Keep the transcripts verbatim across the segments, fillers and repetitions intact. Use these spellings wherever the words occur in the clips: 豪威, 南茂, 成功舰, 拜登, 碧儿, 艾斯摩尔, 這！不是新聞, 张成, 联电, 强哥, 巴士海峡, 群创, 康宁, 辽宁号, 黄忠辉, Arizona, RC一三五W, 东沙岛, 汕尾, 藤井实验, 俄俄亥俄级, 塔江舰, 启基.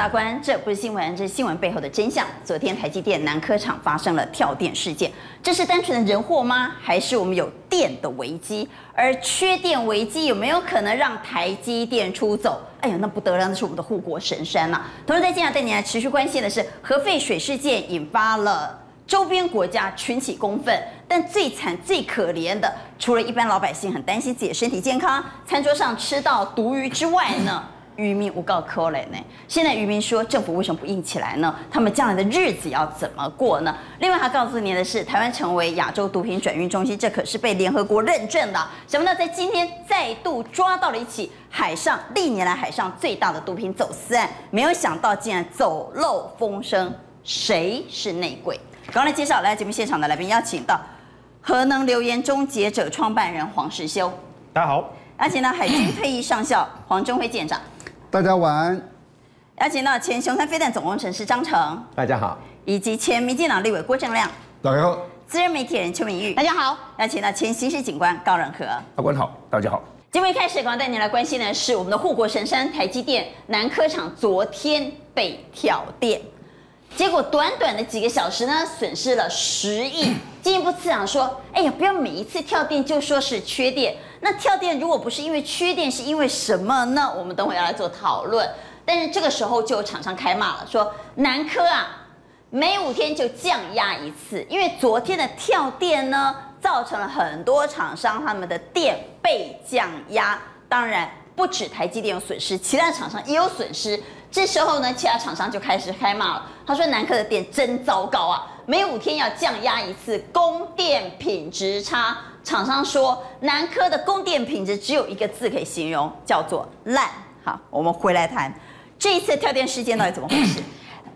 大观，这不是新闻，这是新闻背后的真相。昨天台积电南科厂发生了跳电事件，这是单纯的人祸吗？还是我们有电的危机？而缺电危机有没有可能让台积电出走？哎呀，那不得了，那是我们的护国神山呐、啊！同时在今天带你来持续关心的是，核废水事件引发了周边国家群起公愤。 但最惨、最可怜的，除了一般老百姓很担心自己的身体健康，餐桌上吃到毒鱼之外呢，渔民无告可怜呢。现在渔民说，政府为什么不硬起来呢？他们将来的日子要怎么过呢？另外，还告诉您的是，台湾成为亚洲毒品转运中心，这可是被联合国认证的。什么呢？在今天再度抓到了一起海上历年来海上最大的毒品走私案，没有想到竟然走漏风声，谁是内鬼？刚才介绍来节目现场的来宾，邀请到 核能流言终结者创办人黄世修，大家好。而且呢，海军退役上校黄忠辉舰长，大家晚安。而且呢，前雄三飞弹总工程师张成，大家好。以及前民进党立委郭正亮，大家好。资深媒体人邱明玉，大家好。而且呢，前刑事警官高仁和，法官好，大家好。节目一开始，刚刚带您来关心的是我们的护国神山台积电南科厂昨天被跳电。 结果短短的几个小时呢，损失了十亿。进一步次长说：“哎呀，不要每一次跳电就说是缺电。那跳电如果不是因为缺电，是因为什么呢？我们等会要来做讨论。但是这个时候就有厂商开骂了，说南科啊，每五天就降压一次，因为昨天的跳电呢，造成了很多厂商他们的电被降压。当然，不止台积电有损失，其他厂商也有损失。” 这时候呢，其他厂商就开始开骂了。他说：“南科的电真糟糕啊，每五天要降压一次，供电品质差。”厂商说：“南科的供电品质只有一个字可以形容，叫做烂。”好，我们回来谈这一次跳电事件到底怎么回事。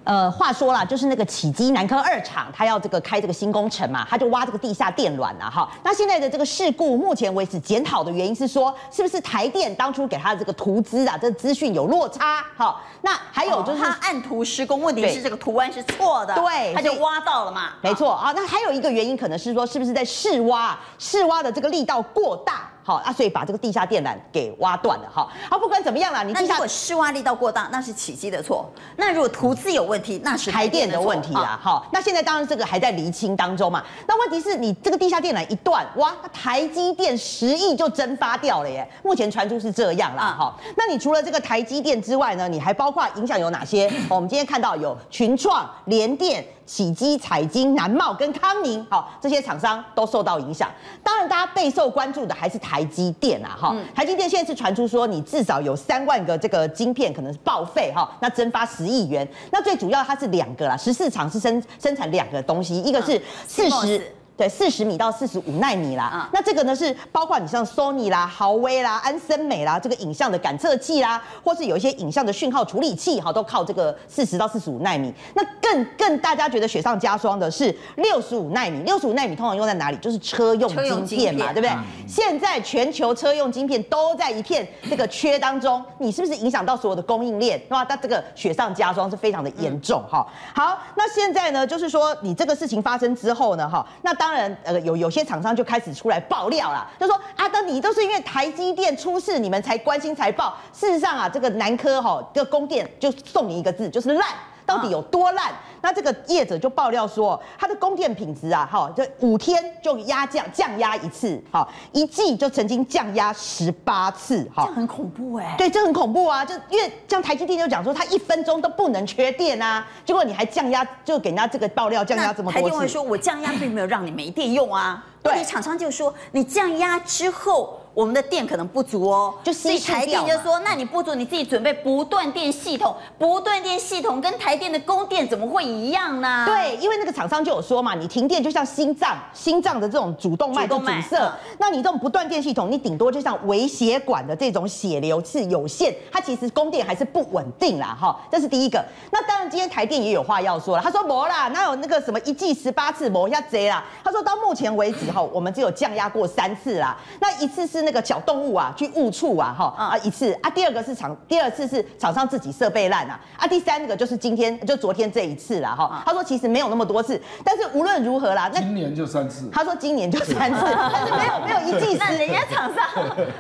呃，话说啦，就是那个启基南科二厂，他要这个开这个新工程嘛，他就挖这个地下电缆啊，哈。那现在的这个事故，目前为止检讨的原因是说，是不是台电当初给他的这个图资啊，这资讯有落差？哈，那还有就是、哦、他按图施工，问题是这个图案是错的，对，他就挖到了嘛。没错啊，那还有一个原因可能是说，是不是在试挖，试挖的这个力道过大？ 好啊，所以把这个地下电缆给挖断了哈。好，不管怎么样啦，你地下如果施挖力道过大，那是启基的错；那如果图资有问题，那是台电的问题啦。哈、啊，那现在当然这个还在厘清当中嘛。那问题是你这个地下电缆一断，哇，那台积电十亿就蒸发掉了耶。目前传出是这样啦。哈、啊，那你除了这个台积电之外呢，你还包括影响有哪些？我们今天看到有群创、联电、启基、彩晶、南茂跟康宁，好，这些厂商都受到影响。当然，大家备受关注的还是台。 台积电啊，哈，台积电现在是传出说，你至少有三万个这个晶片可能是报废哈，那蒸发十亿元。那最主要它是两个啦，十四厂是生生产两个东西，一个是四十、嗯、对四十米到四十五奈米啦，嗯、那这个呢是包括你像 Sony 啦、豪威啦、安森美啦，这个影像的感测器啦，或是有一些影像的讯号处理器哈，都靠这个四十到四十五奈米。那更更大家觉得雪上加霜的是六十五奈米，六十五奈米通常用在哪里？就是车用晶片嘛，片对不对？嗯、现在全球车用晶片都在一片这个缺当中，你是不是影响到所有的供应链？哇，那这个雪上加霜是非常的严重哈。嗯、好，那现在呢，就是说你这个事情发生之后呢，哈，那当然呃有有些厂商就开始出来爆料啦，就说啊，那你都是因为台积电出事，你们才关心财报。事实上啊，这个南科哈、哦，这个供电就送你一个字，就是烂。 到底有多烂？那这个业者就爆料说，它的供电品质啊，哈，这五天就压降降压一次，哈，一季就曾经降压十八次，哈，这很恐怖哎、欸。对，这很恐怖啊！就因为像台积电就讲说，它一分钟都不能缺电啊，结果你还降压，就给人家这个爆料降压这么多次。台积电会说，我降压并没有让你没电用啊。对，厂商就说，你降压之后。 我们的电可能不足哦，就稀释掉嘛。所以台电就说，那你不足，你自己准备不断电系统。不断电系统跟台电的供电怎么会一样呢？对，因为那个厂商就有说嘛，你停电就像心脏，心脏的这种主动脉的阻塞，嗯、那你这种不断电系统，你顶多就像微血管的这种血流是有限，它其实供电还是不稳定啦，哈，这是第一个。那当然，今天台电也有话要说了，他说没啦，哪有那个什么一季十八次没一下贼啦？他说到目前为止哈，我们只有降压过三次啦，那一次是。那个小动物啊去误触啊哈啊一次啊，第二个是厂第二次是厂商自己设备烂啊啊，第三个就是今天就昨天这一次啦哈。他说其实没有那么多次，但是无论如何啦，那今年就三次。他说今年就三次，但是没有没有一季。那人家厂商，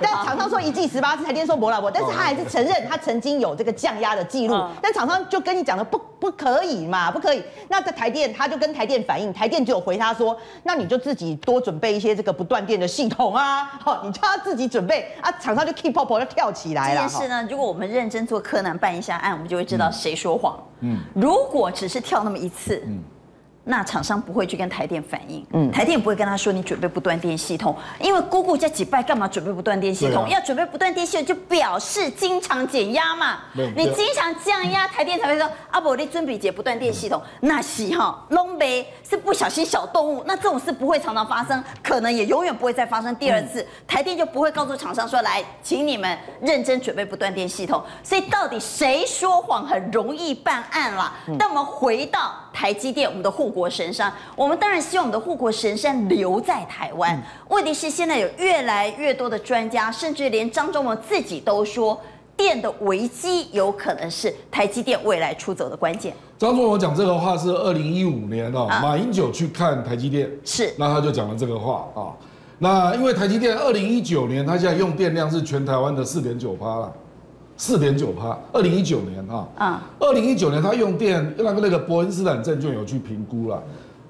但厂商说一季十八次，台积电说没啦我，但是他还是承认他曾经有这个降压的记录，但厂商就跟你讲的不不可以嘛，不可以。那在台电他就跟台电反映，台电就有回他说，那你就自己多准备一些这个不断电的系统啊，好，你就要自己准备啊，厂商就 keep up 就跳起来了。这件事呢，如果我们认真做柯南办一下案，我们就会知道谁说谎。嗯，如果只是跳那么一次，嗯。那厂商不会去跟台电反映，嗯，台电不会跟他说你准备不断电系统，因为姑姑在几拜干嘛准备不断电系统？啊、要准备不断电系统就表示经常减压嘛，你经常降压，台电才会说啊不，你准备解不断电系统，那是哈弄呗，是不小心小动物，那这种事不会常常发生，可能也永远不会再发生第二次，嗯、台电就不会告诉厂商说来，请你们认真准备不断电系统，所以到底谁说谎很容易办案啦？嗯、但我们回到台积电，我们的护国神山，我们当然希望我们的护国神山留在台湾。问题是现在有越来越多的专家，甚至连张忠谋自己都说，电的危机有可能是台积电未来出走的关键。张忠谋讲这个话是二零一五年哦，马英九去看台积电，是，那他就讲了这个话啊。那因为台积电二零一九年，它现在用电量是全台湾的四点九趴了。四点九趴，二零一九年啊，啊，二零一九年它用电那个那个伯恩斯坦证券有去评估了，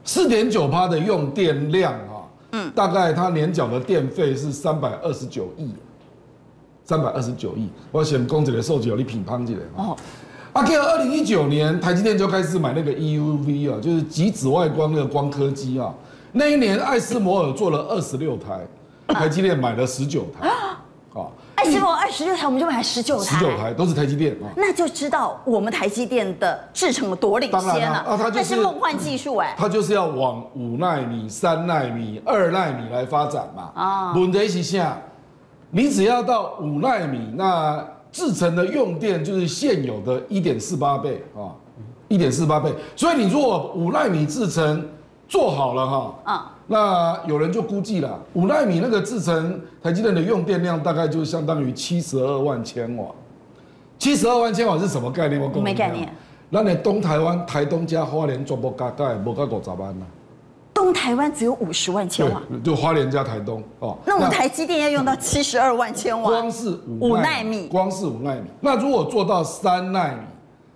四点九趴的用电量啊，嗯，大概它年缴的电费是三百二十九亿，三百二十九亿，我想公子的数据有你品乓起来哦。啊，跟二零一九年台积电就开始买那个 E U V 啊，就是极紫外光那个光刻机啊，那一年艾斯摩尔做了二十六台，台积电买了十九台。啊啊，哎，结果二十六台我们就买十九台，十九台都是台积电啊，那就知道我们台积电的制程有多领先了啊！它这是梦幻技术哎，它就是要往五奈米、三奈米、二奈米来发展嘛啊！问题是啥？你只要到五奈米，那制程的用电就是现有的一点四八倍啊，一点四八倍。所以你如果五奈米制程做好了哈啊。那有人就估计了，五奈米那个制程，台积电的用电量大概就相当于七十二万千瓦。七十二万千瓦是什么概念？我没概念。那你东台湾、台东加花莲全部加加，无加五十万呐。东台湾只有五十万千瓦，就花莲加台东哦。那我们台积电要用到七十二万千瓦，光是五奈米，光是五奈米。那如果做到三奈米，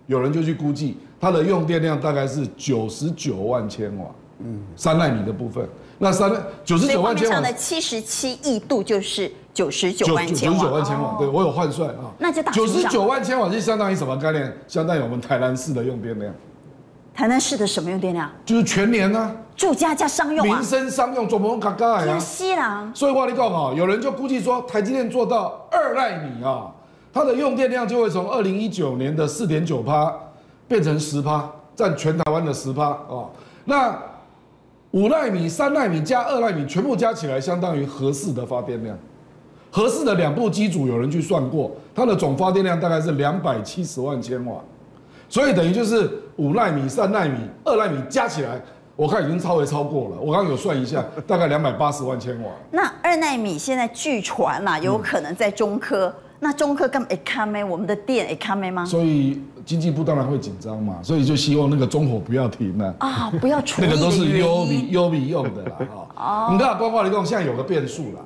有人就去估计它的用电量大概是九十九万千瓦。嗯，三奈米的部分，那三九十九万千瓦，所以上的七十七亿度就是九十九万千瓦。九十九万千瓦，对我有换算啊。那就打九十九万千瓦是相当于什么概念？相当于我们台南市的用电量。台南市的什么用电量？就是全年啊，住家加商用啊，民生商用总共嘎嘎啊。天西啦。所以话你讲啊，有人就估计说，台积电做到二奈米啊，它的用电量就会从二零一九年的四点九趴变成十趴，占全台湾的十趴啊。那五奈米、三奈米加二奈米，全部加起来相当于核四的发电量。核四的两部机组有人去算过，它的总发电量大概是两百七十万千瓦，所以等于就是五奈米、三奈米、二奈米加起来，我看已经超微超过了。我刚刚有算一下，大概两百八十万千瓦。那二奈米现在据传啦，有可能在中科。嗯那中科干嘛？哎，看没我们的电，哎，看没吗？所以经济部当然会紧张嘛，所以就希望那个中火不要停了啊，不要处理。那个都是 U V U V 用的啦，哈。你看光光你讲现在有个变数啦，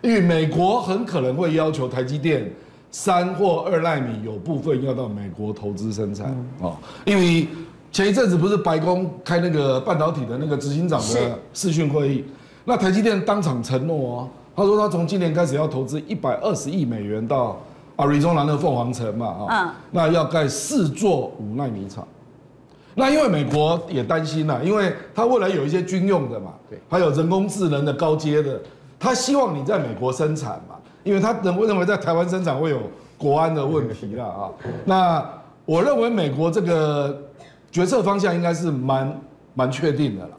因为美国很可能会要求台积电三或二奈米有部分要到美国投资生产哦，因为前一阵子不是白宫开那个半导体的那个执行长的视讯会议，那台积电当场承诺哦。他说他从今年开始要投资一百二十亿美元到 Arizona 的凤凰城嘛，啊，那要盖四座五奈米厂。那因为美国也担心啦，因为他未来有一些军用的嘛，对，还有人工智能的高阶的，他希望你在美国生产嘛，因为他认为在台湾生产会有国安的问题啦啊。那我认为美国这个决策方向应该是蛮蛮确定的啦。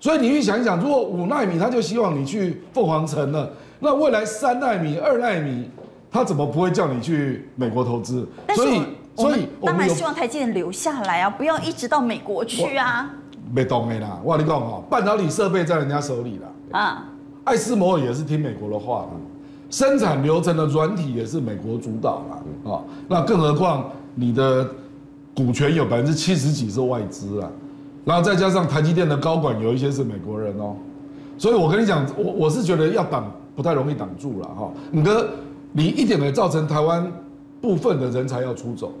所以你去想一想，如果五奈米，他就希望你去凤凰城了。那未来三奈米、二奈米，他怎么不会叫你去美国投资？所以，所以我们当然希望台积电留下来啊，不要一直到美国去啊。没懂的啦，我跟你讲哦，半导体设备在人家手里啦。啊，艾斯摩尔也是听美国的话啦。生产流程的软体也是美国主导啦，哦，那更何况你的股权有百分之七十几是外资啊，然后再加上台积电的高管有一些是美国人哦，所以我跟你讲，我我是觉得要挡不太容易挡住了哈。你哥，你一点也造成台湾部分的人才要出走。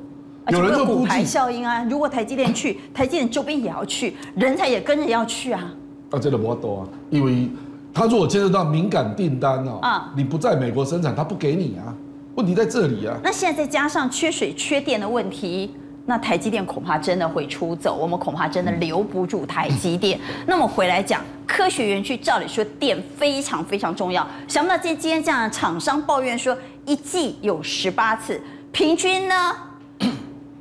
有人做骨牌效应啊！如果台积电去，台积电周边也要去，人才也跟着要去啊！啊，这个不多啊，因为他如果接触到敏感订单哦，啊，你不在美国生产，他不给你啊，问题在这里啊。那现在再加上缺水、缺电的问题，那台积电恐怕真的会出走，我们恐怕真的留不住台积电。那么回来讲，科学园区照理说电非常非常重要，想不到今今天这样的厂商抱怨说，一季有十八次，平均呢？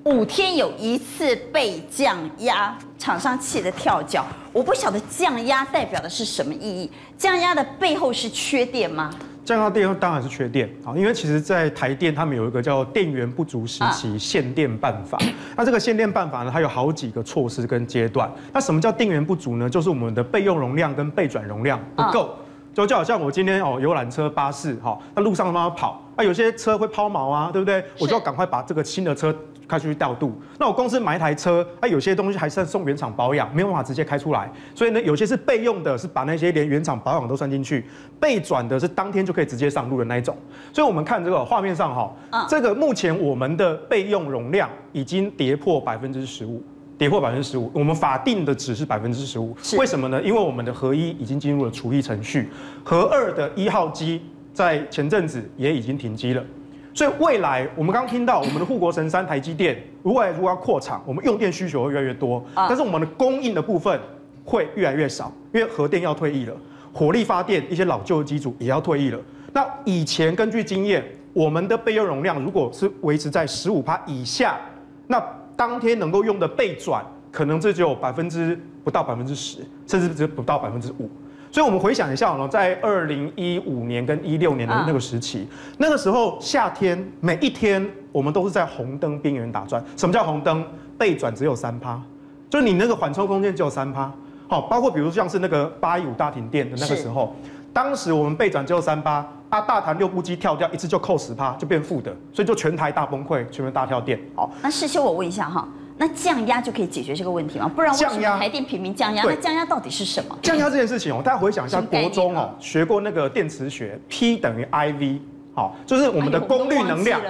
五天有一次被降压，厂商气得跳脚。我不晓得降压代表的是什么意义？降压的背后是缺电吗？降压背后当然是缺电啊，因为其实，在台电他们有一个叫电源不足时期限电办法。啊、那这个限电办法呢，它有好几个措施跟阶段。那什么叫电源不足呢？就是我们的备用容量跟备转容量不够。啊 就就好像我今天哦，游览车、巴士哈，那路上慢慢跑啊，有些车会抛锚啊，对不对？我就要赶快把这个新的车开出去调度。那我公司买一台车，啊，有些东西还是要送原厂保养，没有办法直接开出来。所以呢，有些是备用的，是把那些连原厂保养都算进去；备转的是当天就可以直接上路的那一种。所以我们看这个画面上哈，这个目前我们的备用容量已经跌破百分之十五。 跌破百分之十五，我们法定的值是百分之十五，为什么呢？因为我们的核一已经进入了除役程序，核二的一号机在前阵子也已经停机了，所以未来我们刚听到我们的护国神山台积电，如果如果要扩厂，我们用电需求会越来越多，但是我们的供应的部分会越来越少，因为核电要退役了，火力发电一些老旧机组也要退役了。那以前根据经验，我们的备用容量如果是维持在十五趴以下，那 当天能够用的备转，可能这只有百分之不到百分之十，甚至只不到百分之五。所以，我们回想一下呢，在二零一五年跟一六年的那个时期，那个时候夏天每一天我们都是在红灯边缘打转。什么叫红灯？备转只有三趴，就是你那个缓冲空间只有三趴。好，包括比如像是那个八一五大停电的那个时候，当时我们备转只有三趴。 啊，大潭六部机跳掉一次就扣十趴，就变负的，所以就全台大崩溃，全面大跳电。好，那世修我问一下哈，那降压就可以解决这个问题吗？不然为什么台电平民降压？那降压到底是什么？降压这件事情哦，大家回想一下国中哦，学过那个电磁学 ，P 等于 I V。 好，就是我们的功率能量，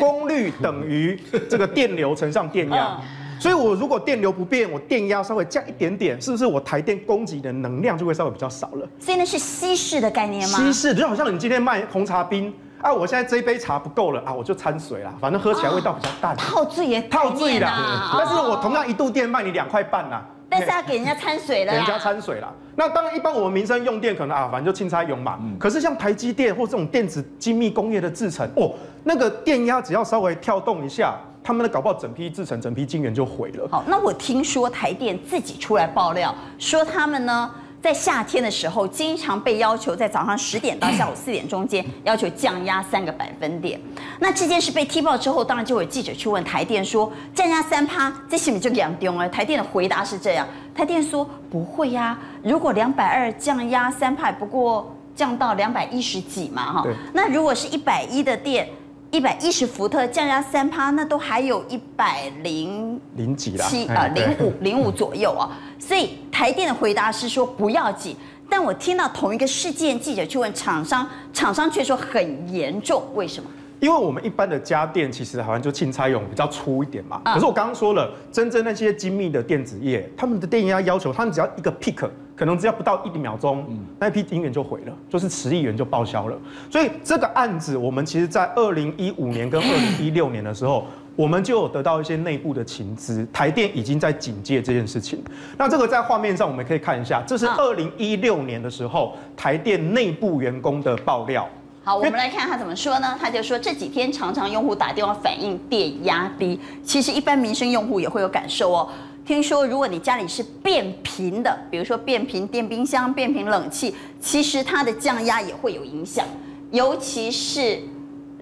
功率等于这个电流乘上电压。所以我如果电流不变，我电压稍微降一点点，是不是我台电供给的能量就会稍微比较少了？所以那是稀释的概念吗？稀释就好像你今天卖红茶冰。 啊，我现在这一杯茶不够了啊，我就掺水啦，反正喝起来味道比较淡。套醉也套醉啦，但是我同样一度电卖你两块半啦，但是要给人家掺水了，给人家掺水啦。那当然，一般我们民生用电可能啊，反正就轻差用嘛。可是像台积电或这种电子精密工业的制程，哦，那个电压只要稍微跳动一下，他们的搞不好整批制程、整批晶圆就毁了。好，那我听说台电自己出来爆料，说他们呢。 在夏天的时候，经常被要求在早上十点到下午四点中间要求降压三个百分点。那这件事被踢爆之后，当然就有记者去问台电说：“降压三趴，这是不是就两丢了？”台电的回答是这样，台电说：“不会呀、啊，如果两百二降压三趴，不过降到两百一十几嘛，哈。那如果是一百一的电，一百一十伏特降压三趴，那都还有一百零零几啦，七啊零五零五左右啊。” 所以台电的回答是说不要紧，但我听到同一个事件，记者去问厂商，厂商却说很严重，为什么？因为我们一般的家电其实好像就轻差用比较粗一点嘛。可是我刚刚说了，真正那些精密的电子业，他们的电压要求，他们只要一个 peak， 可能只要不到一秒钟，那一批晶圆就毁了，就是十亿元就报销了。所以这个案子，我们其实在二零一五年跟二零一六年的时候。 我们就有得到一些内部的情资，台电已经在警戒这件事情。那这个在画面上我们可以看一下，这是二零一六年的时候台电内部员工的爆料。好，我们来看他怎么说呢？他就说这几天常常用户打电话反映电压低，其实一般民生用户也会有感受哦。听说如果你家里是变频的，比如说变频电冰箱、变频冷气，其实它的降压也会有影响，尤其是。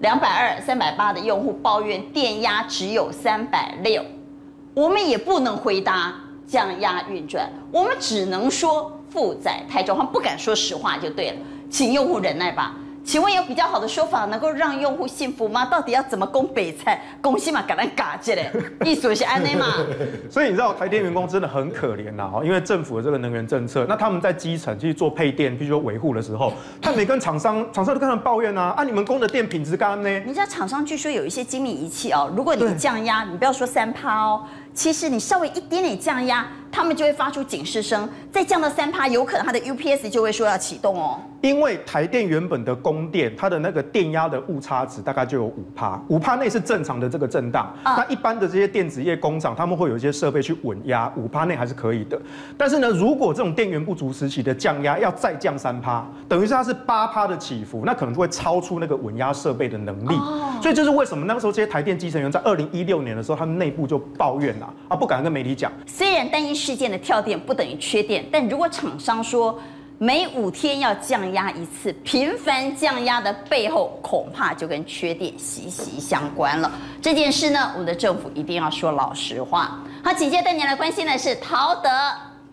两百二、三百八的用户抱怨电压只有三百六，我们也不能回答降压运转，我们只能说负载太重，他不敢说实话就对了，请用户忍耐吧。请问有比较好的说法能够让用户信服吗？到底要怎么供北菜？供西马橄榄嘎这嘞，意思是安内嘛？所以你知道台电员工真的很可怜呐，因为政府的这个能源政策，那他们在基层去做配电，去做维护的时候，他每跟厂商，厂商都跟他们抱怨啊，啊你们供的电品质干呢？人家厂商据说有一些精密仪器哦，如果你降压，你不要说三趴哦。 其实你稍微一点点降压，他们就会发出警示声。再降到三趴，有可能它的 U P S 就会说要启动哦。因为台电原本的供电，它的那个电压的误差值大概就有五趴，五趴内是正常的这个震荡。啊、那一般的这些电子业工厂，他们会有一些设备去稳压，五趴内还是可以的。但是呢，如果这种电源不足时期的降压要再降三趴，等于是它是八趴的起伏，那可能就会超出那个稳压设备的能力。哦、所以这是为什么那个时候这些台电基层员在二零一六年的时候，他们内部就抱怨了。 啊，不敢跟媒体讲。虽然单一事件的跳电不等于缺电，但如果厂商说每五天要降压一次，频繁降压的背后恐怕就跟缺电息息相关了。这件事呢，我们的政府一定要说老实话。好，紧接着带您来关心的是陶德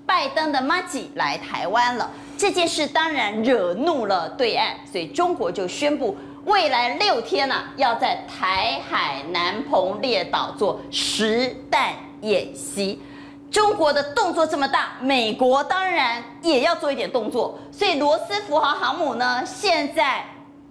拜登的马吉来台湾了。这件事当然惹怒了对岸，所以中国就宣布。 未来六天呢、啊，要在台海南澎列岛做实弹演习。中国的动作这么大，美国当然也要做一点动作。所以罗斯福号航母呢，现在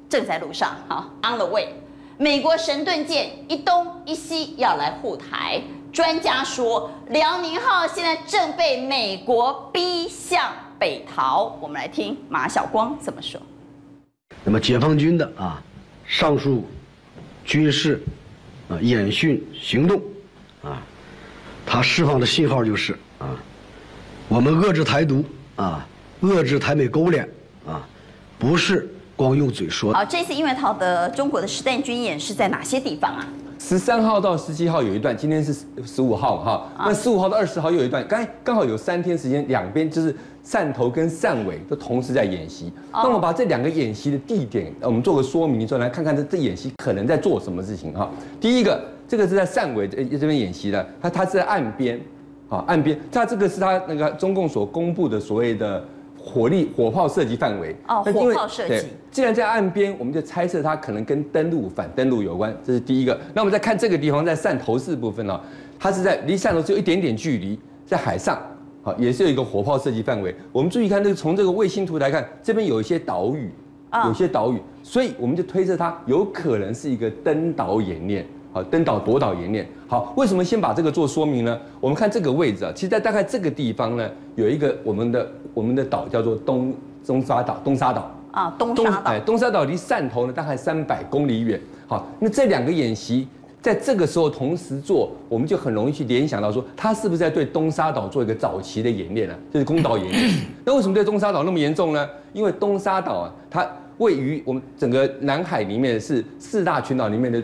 正在路上，好 on the way。美国神盾舰一东一西要来护台。专家说，辽宁号现在正被美国逼向北逃。我们来听马晓光怎么说。 那么，解放军的啊，上述军事啊演训行动啊，它释放的信号就是啊，我们遏制台独啊，遏制台美勾连啊，不是光用嘴说的。好，这次因为陶德中国的实弹军演是在哪些地方啊？ 十三号到十七号有一段，今天是十五号哈，那十五号到二十号又有一段，刚刚好有三天时间，两边就是汕头跟汕尾都同时在演习。那我把这两个演习的地点，我们做个说明，之后来看看这这演习可能在做什么事情哈。第一个，这个是在汕尾这这边演习的，它它是在岸边，啊岸边，它这个是它那个中共所公布的所谓的。 火力火炮射击范围哦，火炮射击。既然在岸边，我们就猜测它可能跟登陆、反登陆有关，这是第一个。那我们再看这个地方，在汕头市部分呢、哦，它是在离汕头只有一点点距离，在海上，好、哦，也是有一个火炮射击范围。我们注意看这个，从这个卫星图来看，这边有一些岛屿，哦、有些岛屿，所以我们就推测它有可能是一个登岛演练。 好，登岛夺岛演练。好，为什么先把这个做说明呢？我们看这个位置啊，其实在大概这个地方呢，有一个我们的我们的岛叫做东东沙岛，东沙岛啊，东沙岛。哎，东沙岛离汕头呢大概三百公里远。好，那这两个演习在这个时候同时做，我们就很容易去联想到说，它是不是在对东沙岛做一个早期的演练呢、啊？就是攻岛演练。那为什么对东沙岛那么严重呢？因为东沙岛啊，它。 位于我们整个南海里面是四大群岛里面的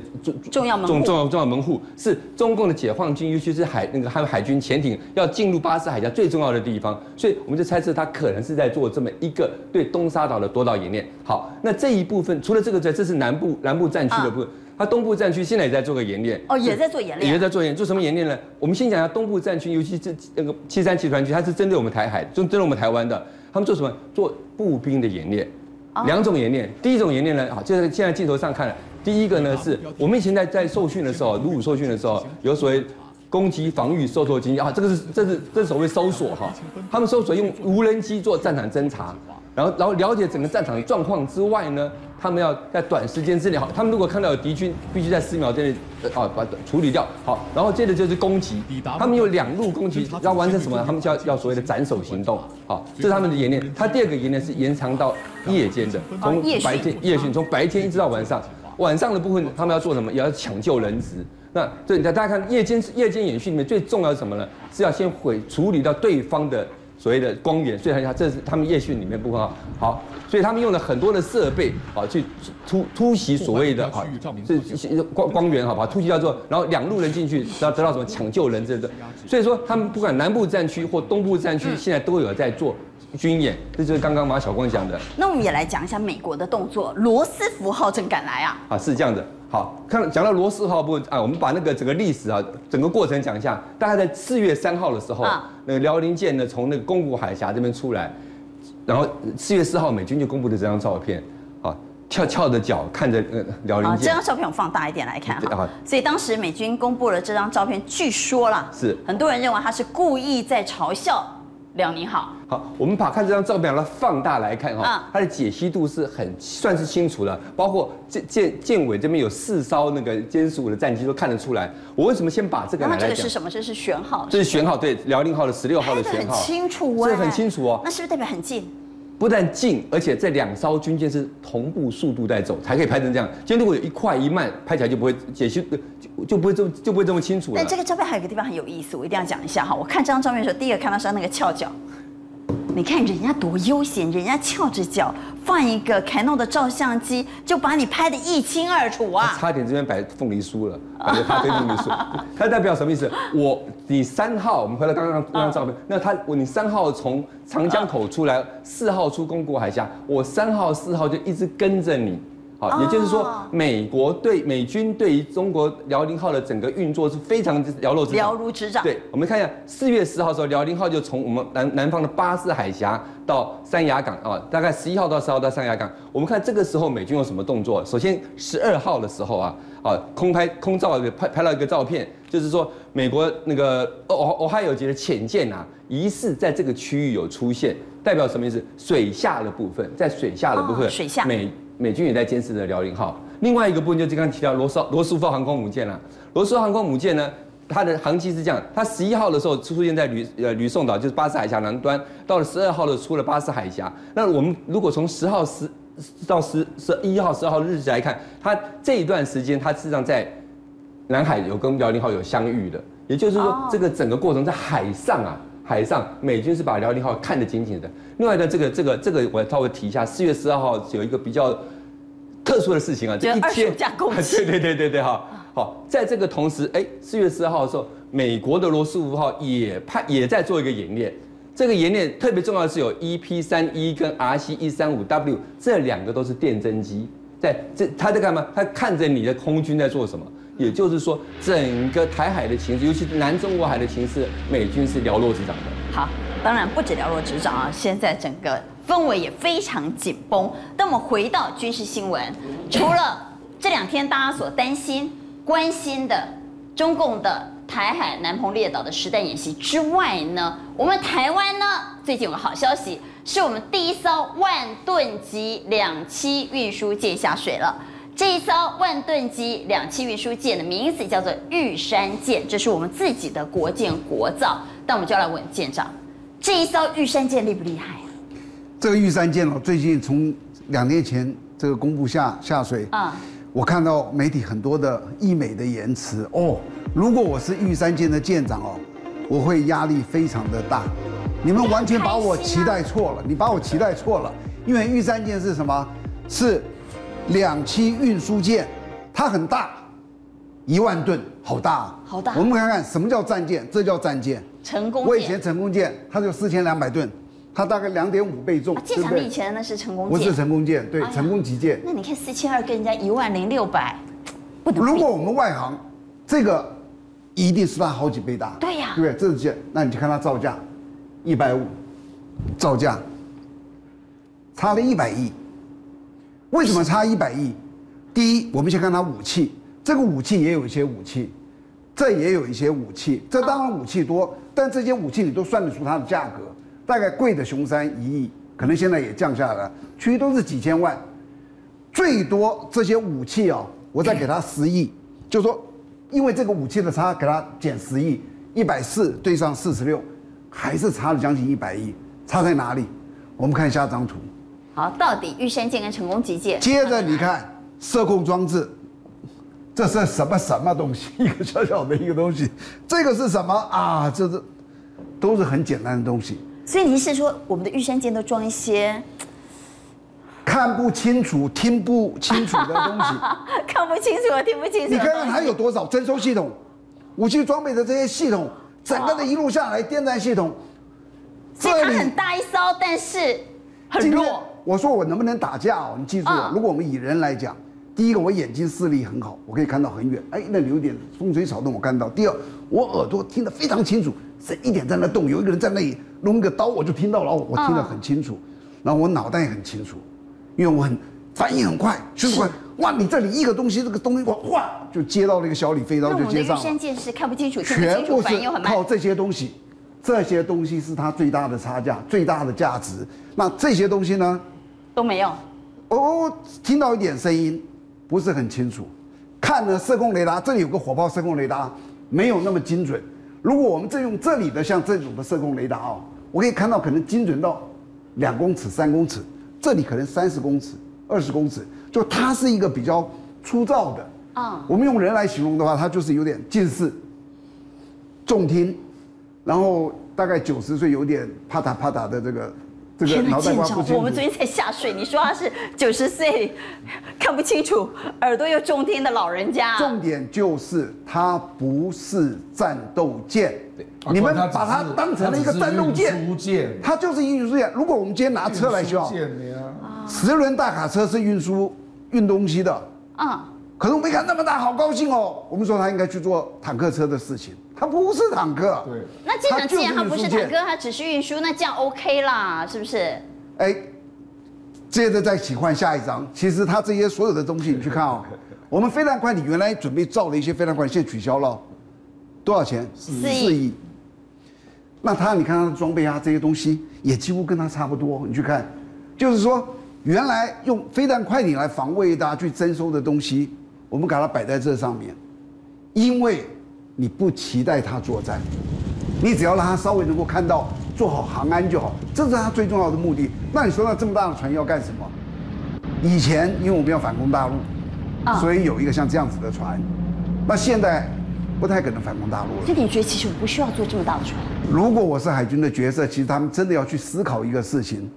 重要门重重要重要门户，是中共的解放军，尤其是海那个还有海军潜艇要进入巴士海峡最重要的地方，所以我们就猜测它可能是在做这么一个对东沙岛的夺岛演练。好，那这一部分除了这个之外，这是南部南部战区的部分，它东部战区现在也在做个演练哦，也在做演练，也在做演做什么演练呢？我们先讲一下东部战区，尤其这那个七三集团区，它是针对我们台海，就针对我们台湾的，他们做什么？做步兵的演练。 两种演练，第一种演练呢，好，就是现在镜头上看了，第一个呢是我们以前在在受训的时候，入伍受训的时候，有所谓攻击、防御、搜索经验啊，这个是这是这是所谓搜索哈，他们搜索用无人机做战场侦察，然后然后了解整个战场的状况之外呢，他们要在短时间之内，好，他们如果看到有敌军，必须在十秒之内啊把处理掉，好，然后接着就是攻击，他们有两路攻击，要完成什么？他们要要所谓的斩首行动，好，这是他们的演练。他第二个演练是延长到。 夜间的，从白天夜训，从白天一直到晚上，晚上的部分他们要做什么？也要抢救人质。那对，大家看夜间夜间演训里面最重要是什么呢？是要先毁处理到对方的所谓的光源，所以他这是他们夜训里面部分啊。好，所以他们用了很多的设备啊，去突突袭所谓的啊，是光光源好吧？突袭叫做，然后两路人进去，然后得到什么抢救人质的。所以说他们不管南部战区或东部战区，现在都有在做。 军演，这就是刚刚马晓光讲的。那我们也来讲一下美国的动作，罗斯福号正赶来啊！啊，是这样的。好，看讲到罗斯号部分啊，我们把那个整个历史啊，整个过程讲一下。大概在四月三号的时候，啊、那个辽宁舰呢从那个宫古海峡这边出来，然后四月四号美军就公布了这张照片。啊，翘翘的脚看着呃辽宁舰。啊，这张照片我放大一点来看哈。所以当时美军公布了这张照片，据说啦，是很多人认为他是故意在嘲笑辽宁号。好，我们把看这张照片把它放大来看哈，它的解析度是很算是清楚的，包括舰舰舰尾这边有四艘那个歼十五的战机都看得出来。我为什么先把这个拿来讲？那这个是什么？这是舷号。这是舷号，对，辽宁号的十六号的舷号。很清楚啊，这很清楚哦。那是不是代表很近？ 不但近，而且这两艘军舰是同步速度在走，才可以拍成这样。今天如果有一快一慢，拍起来就不会解析，就就不会这就不会这么清楚了。但这个照片还有一个地方很有意思，我一定要讲一下哈。我看这张照片的时候，第一个看到是那个翘脚，你看人家多悠闲，人家翘着脚，放一个 Canon 的照相机就把你拍得一清二楚啊！差点这边摆凤梨酥了，摆着咖啡凤梨酥，它代表什么意思？我。 你三号，我们回到刚刚那张照片，那他我你三号从长江口出来，四号出公国海峡，我三号四号就一直跟着你，好，也就是说美国对美军对于中国辽宁号的整个运作是非常了若指了如指掌。对，我们看一下四月十号的时候，辽宁号就从我们南南方的巴士海峡到三亚港啊，大概十一号到十号到三亚港，我们看这个时候美军有什么动作？首先十二号的时候啊。 啊，空拍空照拍拍到一个照片，就是说美国那个俄俄亥俄级的潜舰啊，疑似在这个区域有出现，代表什么意思？水下的部分，在水下的部分，哦、水下美美军也在监视着辽宁号。另外一个部分就刚刚提到罗斯罗斯福航空母舰啦，罗斯福航空母舰呢，它的航期是这样，它十一号的时候出现在吕呃吕宋岛，就是巴士海峡南端，到了十二号的出了巴士海峡。那我们如果从十号十。 到十十一号、十二号的日子来看，它这一段时间，它事实上在南海有跟辽宁号有相遇的，也就是说，这个整个过程在海上啊，海上美军是把辽宁号看得紧紧的。另外呢，这个这个这个我稍微提一下，四月十二号有一个比较特殊的事情啊，这一天，对对对对对哈，好，在这个同时，哎，四月十二号的时候，美国的罗斯福号也派也在做一个演练。 这个演练特别重要的是有 E P 三十一跟 R C 一三五 W 这两个都是电侦机，在这他在干嘛？他看着你的空军在做什么。也就是说，整个台海的情势，尤其是南中国海的情势，美军是了若指掌的。好，当然不止了若指掌啊，现在整个氛围也非常紧绷。那我们回到军事新闻，除了这两天大家所担心、关心的中共的。 台海南澎列岛的实弹演习之外呢，我们台湾呢最近有个好消息，是我们第一艘万吨级两栖运输舰下水了。这一艘万吨级两栖运输舰的名字叫做玉山舰，这是我们自己的国舰国造。但我们就要来问舰长，这一艘玉山舰厉不厉害啊？这个玉山舰哦，最近从两年前这个公布下下水啊。嗯 我看到媒体很多的溢美的言辞哦，如果我是玉山舰的舰长哦，我会压力非常的大。你们完全把我期待错了，你把我期待错了，因为玉山舰是什么？是两栖运输舰，它很大，一万吨，好大、啊，好大。我们看看什么叫战舰，这叫战舰。成功舰，我以前成功舰它就四千两百吨。 它大概两点五倍重，舰长以前那是成功舰，不是成功舰，对，成功级舰。那你看四千二跟人家一万零六百，不能。如果我们外行，这个一定是它好几倍大。对呀，对不对？这是舰，那你就看它造价，一百五，造价差了一百亿。为什么差一百亿？第一，我们先看它武器，这个武器也有一些武器，这也有一些武器，这当然武器多，但这些武器你都算得出它的价格。 大概贵的熊山一亿，可能现在也降下来了，其实都是几千万，最多这些武器啊、哦，我再给他十亿，就说，因为这个武器的差，给他减十亿，一百四对上四十六，还是差了将近一百亿，差在哪里？我们看下张图。好，到底玉山舰跟成功级舰。接着你看射控装置，这是什么什么东西？一个小小的一个东西，这个是什么啊？这是都是很简单的东西。 所以你是说，我们的玉山舰都装一些看不清楚、听不清楚的东西？看不清楚、听不清楚。你看看它有多少征收系统、武器装备的这些系统，整个的一路下来，电站系统。所以它很大一艘，但是很弱。我说我能不能打架哦？你记住了，如果我们以人来讲，第一个我眼睛视力很好，我可以看到很远。哎，那有点风吹草动，我看到。第二，我耳朵听得非常清楚。 谁一点在那动，有一个人在那里弄个刀，我就听到了，我听得很清楚。然后我脑袋也很清楚，因为我很反应很快，迅速快。哇，你这里一个东西，这个东西哇哇就接到那个小李飞刀就接上了。那我们的见识看不清楚，全部是靠这些东西，这些东西是它最大的差价，最大的价值。那这些东西呢？都没有。哦，听到一点声音，不是很清楚。看了射控雷达，这里有个火炮射控雷达，没有那么精准。如果我们再用这里的像这种的射控雷达哦，我可以看到可能精准到两公尺、三公尺，这里可能三十公尺、二十公尺，就它是一个比较粗糙的啊。我们用人来形容的话，它就是有点近视、重听，然后大概九十岁有点啪嗒啪嗒的这个。 这个脑袋瓜不清楚。我们昨天才下水，你说他是九十岁，看不清楚，耳朵又重听的老人家。重点就是它不是战斗舰，你们把它当成了一个战斗舰，它就是运输舰。如果我们今天拿车来修，十轮大卡车是运输运东西的，啊，可是我们一看那么大，好高兴哦。我们说他应该去做坦克车的事情。 它不是坦克，对。那既然既然它不是坦克，它只是运输，那这样 OK 啦，是不是？哎，接着再一起换下一张。其实它这些所有的东西，你去看哦。我们飞弹快艇原来准备造了一些飞弹快艇，现在取消了。多少钱？四亿。那它，你看它的装备啊，这些东西也几乎跟它差不多。你去看，就是说，原来用飞弹快艇来防卫大家去征收的东西，我们把它摆在这上面，因为。 你不期待他作战，你只要让他稍微能够看到做好航安就好，这是他最重要的目的。那你说那这么大的船要干什么？以前因为我们要反攻大陆，所以有一个像这样子的船，那现在不太可能反攻大陆了。所以你觉得其实我不需要做这么大的船？如果我是海军的角色，其实他们真的要去思考一个事情：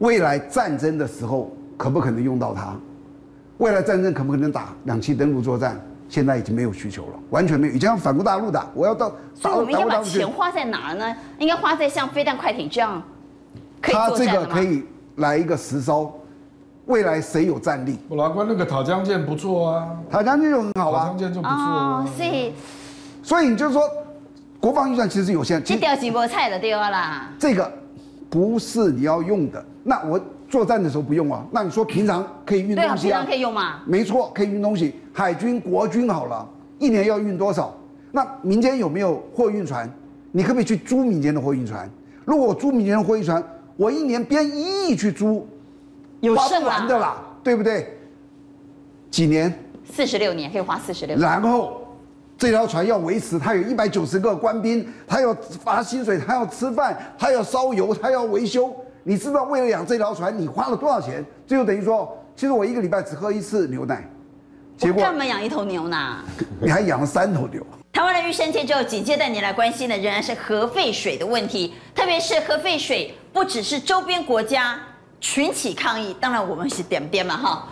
未来战争的时候可不可能用到它？未来战争可不可能打两栖登陆作战？ 现在已经没有需求了，完全没有。以前要反攻大陆的，我要到。所以我们应该把钱花在哪呢？应该花在像飞弹快艇这样，可以作战吗？它这个可以来一个实烧，未来谁有战力？我拿过那个塔江舰不错啊，塔江舰就很好啊，塔江舰就不错啊。所以，所以你就说，国防预算其实有限。这条几波菜的丢啦。这个不是你要用的，那我。 作战的时候不用啊，那你说平常可以运东西啊？对啊，平常可以用嘛？没错，可以运东西。海军、国军好了，一年要运多少？那民间有没有货运船？你可不可以去租民间的货运船？如果我租民间的货运船，我一年编一亿去租，有剩完的啦，对不对？几年？四十六年，可以花四十六。然后这条船要维持，它有一百九十个官兵，他要发薪水，他要吃饭，他要烧油，他要维修。 你知道为了养这条船，你花了多少钱？这就等于说，其实我一个礼拜只喝一次牛奶，结果干嘛养一头牛呢？你还养了三头牛。台湾的预算建之后，紧接着你来关心的仍然是核废水的问题，特别是核废水不只是周边国家群起抗议，当然我们是点边嘛哈。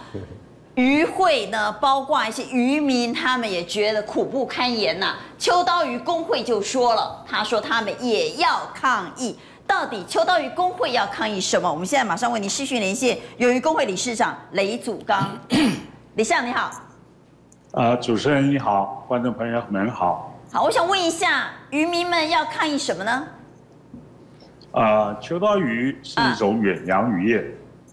渔会呢，包括一些渔民，他们也觉得苦不堪言呐、啊。秋刀鱼工会就说了，他说他们也要抗议。 到底秋刀鱼工会要抗议什么？我们现在马上为您视讯连线，由于工会理事长雷祖刚，理事长你好。呃，主持人你好，观众朋友们好。好，我想问一下，渔民们要抗议什么呢？呃，秋刀鱼是一种远洋渔业，啊、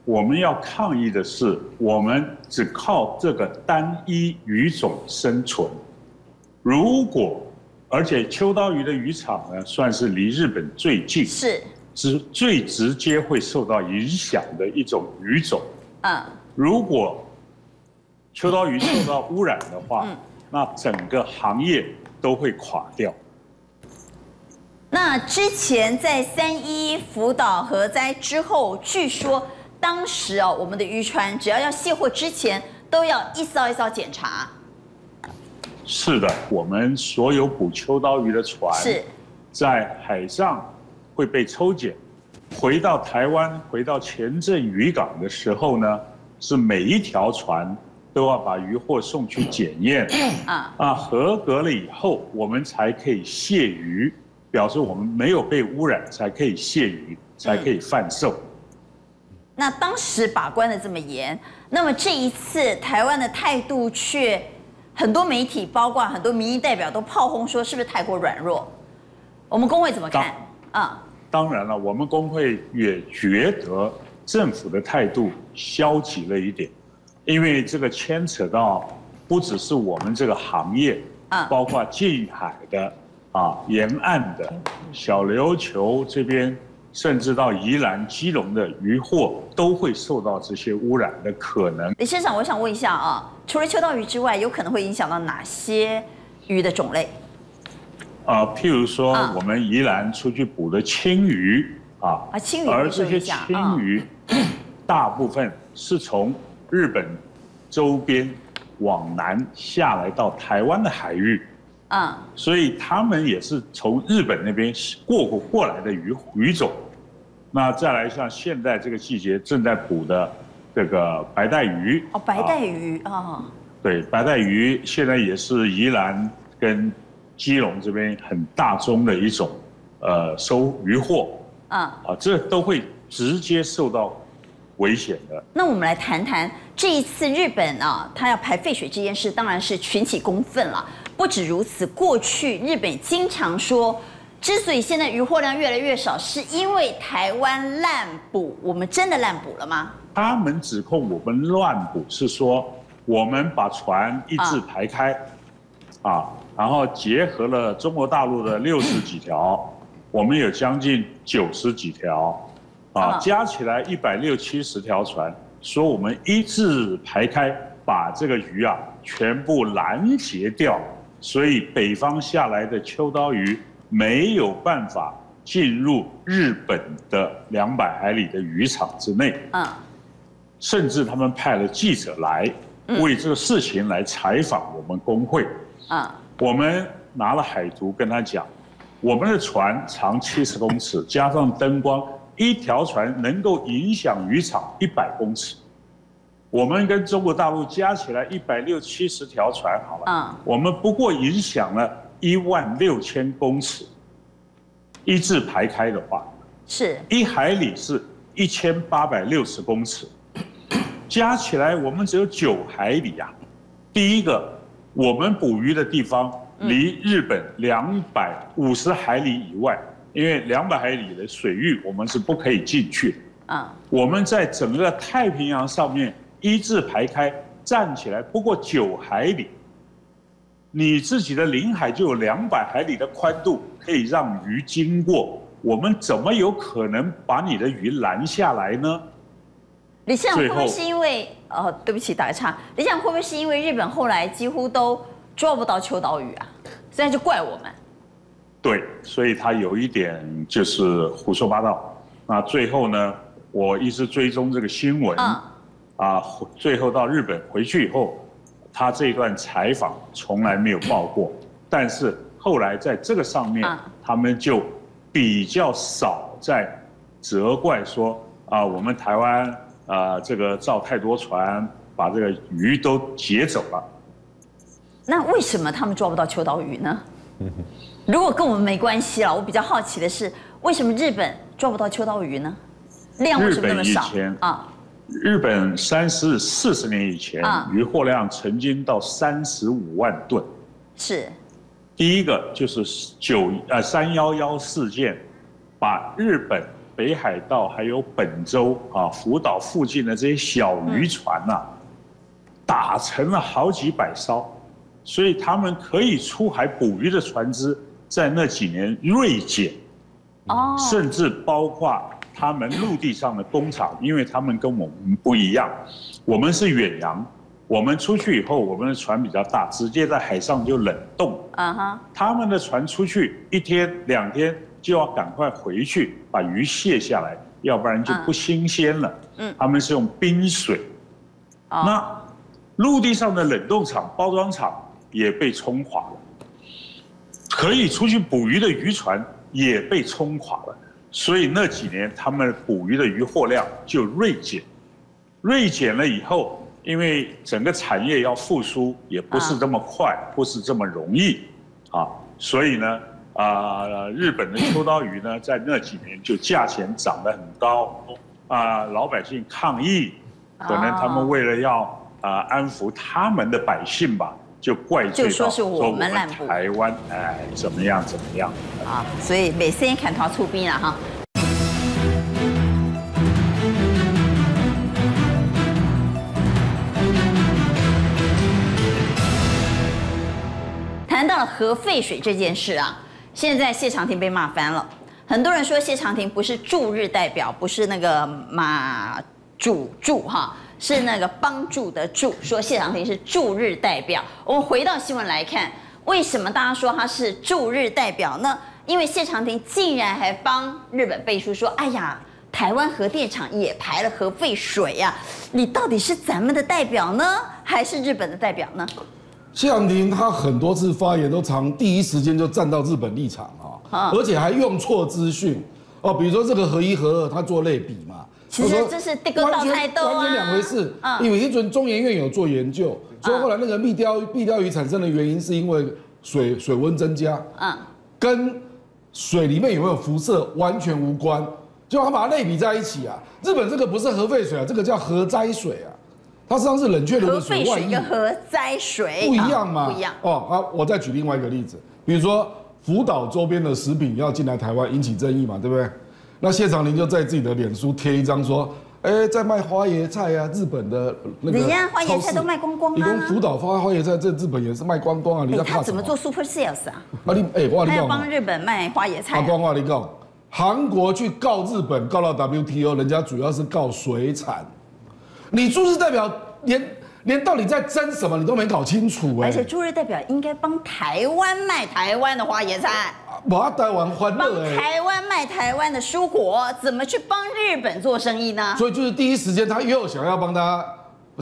我们要抗议的是，我们只靠这个单一鱼种生存。如果 而且秋刀鱼的渔场呢，算是离日本最近，是直最直接会受到影响的一种鱼种。嗯，如果秋刀鱼受到污染的话，嗯、那整个行业都会垮掉。那之前在三一福岛核灾之后，据说当时哦，我们的渔船只要要卸货之前，都要一艘一艘检查。 是的，我们所有捕秋刀鱼的船，在海上会被抽检，回到台湾、回到前镇渔港的时候呢，是每一条船都要把渔获送去检验，啊、嗯，啊，合格了以后，我们才可以卸鱼，表示我们没有被污染，才可以卸鱼，才可以贩售。嗯 那当时把关的这么严，那么这一次台湾的态度却。 很多媒体，包括很多民意代表，都炮轰说是不是太过软弱？我们工会怎么看？啊，当然了，我们工会也觉得政府的态度消极了一点。因为这个牵扯到不只是我们这个行业，啊，包括近海的啊、沿岸的、小琉球这边，甚至到宜兰、基隆的渔获都会受到这些污染的可能。李先生，我想问一下啊，除了秋刀鱼之外，有可能会影响到哪些鱼的种类？ 啊、呃，譬如说我们宜兰出去捕的青鱼啊，啊青鱼而这些青鱼、啊、大部分是从日本周边往南下来到台湾的海域，啊，所以他们也是从日本那边过过过来的鱼鱼种。那再来像现在这个季节正在捕的这个白带鱼，哦，白带鱼啊，哦、对，白带鱼现在也是宜兰跟 基隆这边很大宗的一种，呃，收渔获，啊，啊，这都会直接受到危险的。那我们来谈谈这一次日本啊，它要排废水这件事，当然是群起公愤了。不止如此，过去日本经常说，之所以现在渔获量越来越少，是因为台湾滥捕。我们真的滥捕了吗？他们指控我们乱捕，是说我们把船一字排开，啊。啊 然后结合了中国大陆的六十几条，我们有将近九十几条，啊，加起来一百六七十条船，说我们一字排开，把这个鱼啊全部拦截掉，所以北方下来的秋刀鱼没有办法进入日本的两百海里的渔场之内，啊，甚至他们派了记者来为这个事情来采访我们工会，啊。 我们拿了海图跟他讲，我们的船长七十公尺，加上灯光，一条船能够影响渔场一百公尺。我们跟中国大陆加起来一百六七十条船好了，我们不过影响了一万六千公尺。一字排开的话，是一海里是一千八百六十公尺，加起来我们只有九海里呀、啊。第一个。 我们捕鱼的地方离日本两百五十海里以外，因为两百海里的水域我们是不可以进去的。啊，我们在整个太平洋上面一字排开站起来，不过九海里，你自己的领海就有两百海里的宽度，可以让鱼经过。我们怎么有可能把你的鱼拦下来呢？ 李先生，会不会是因为哦，对不起，打个岔。李先生，会不会是因为日本后来几乎都抓不到秋刀鱼啊？所以就怪我们。对，所以他有一点就是胡说八道。那最后呢，我一直追踪这个新闻，嗯、啊，最后到日本回去以后，他这一段采访从来没有报过。但是后来在这个上面，嗯、他们就比较少在责怪说啊，我们台湾。 啊、呃，这个造太多船，把这个鱼都劫走了。那为什么他们抓不到秋刀鱼呢？如果跟我们没关系了，我比较好奇的是，为什么日本抓不到秋刀鱼呢？量为什么那么少啊？日本三十四十年以前，啊、渔获量曾经到三十五万吨。是。第一个就是九呃三幺幺事件，把日本。 北海道还有本州啊，福岛附近的这些小渔船呐、啊，打成了好几百艘，所以他们可以出海捕鱼的船只在那几年锐减，哦，甚至包括他们陆地上的工厂，因为他们跟我们不一样，我们是远洋，我们出去以后我们的船比较大，直接在海上就冷冻，啊哈，他们的船出去一天两天。 就要赶快回去把鱼卸下来，要不然就不新鲜了。嗯，他们是用冰水。哦、那陆地上的冷冻厂、包装厂也被冲垮了，可以出去捕鱼的渔船也被冲垮了。所以那几年他们捕鱼的渔获量就锐减，锐减了以后，因为整个产业要复苏也不是这么快，哦、不是这么容易啊，所以呢。 啊、呃，日本的秋刀鱼呢，在那几年就价钱涨得很高，啊、呃，老百姓抗议，可能他们为了要啊、呃、安抚他们的百姓吧，就怪罪到就说是我们滥捕台湾，哎，怎么样怎么样啊？所以每生砍头出兵了哈。了核废水这件事啊，现在谢长廷被骂翻了。很多人说谢长廷不是驻日代表，不是那个马主驻哈，是那个帮助的助，说谢长廷是驻日代表。我们回到新闻来看，为什么大家说他是驻日代表呢？因为谢长廷竟然还帮日本背书说，哎呀。 台湾核电厂也排了核废水呀、啊，你到底是咱们的代表呢，还是日本的代表呢？谢长廷他很多次发言都常第一时间就站到日本立场啊，而且还用错资讯哦，比如说这个核一核二，他做类比嘛，其实这是这个倒菜豆啊，完全两回事。因为一尊中研院有做研究，所以后来那个蜜鲷蜜鲷鱼产生的原因是因为水水温增加，嗯，跟水里面有没有辐射完全无关。 就他把它类比在一起啊，日本这个不是核废水啊，这个叫核灾水啊，它实际上是冷却炉的水外溢。跟核灾水不一样嘛？不一样哦啊！我再举另外一个例子，比如说福岛周边的食品要进来台湾，引起争议嘛，对不对？那谢长廷就在自己的脸书贴一张说，哎，在卖花椰菜啊，日本的那个人家花椰菜都卖光光啊，你福岛花花椰菜这日本也是卖光光啊，你在怕什么？他怎么做 super sales 啊？啊你哎，他要帮日本卖花椰菜。啊，光话你讲。 韩国去告日本，告到 W T O， 人家主要是告水产。你驻日代表连连到底在争什么，你都没搞清楚哎、欸。而且驻日代表应该帮台湾卖台湾的花椰菜，帮台湾欢乐哎，帮台湾卖台湾的蔬果，怎么去帮日本做生意呢？所以就是第一时间他又想要帮他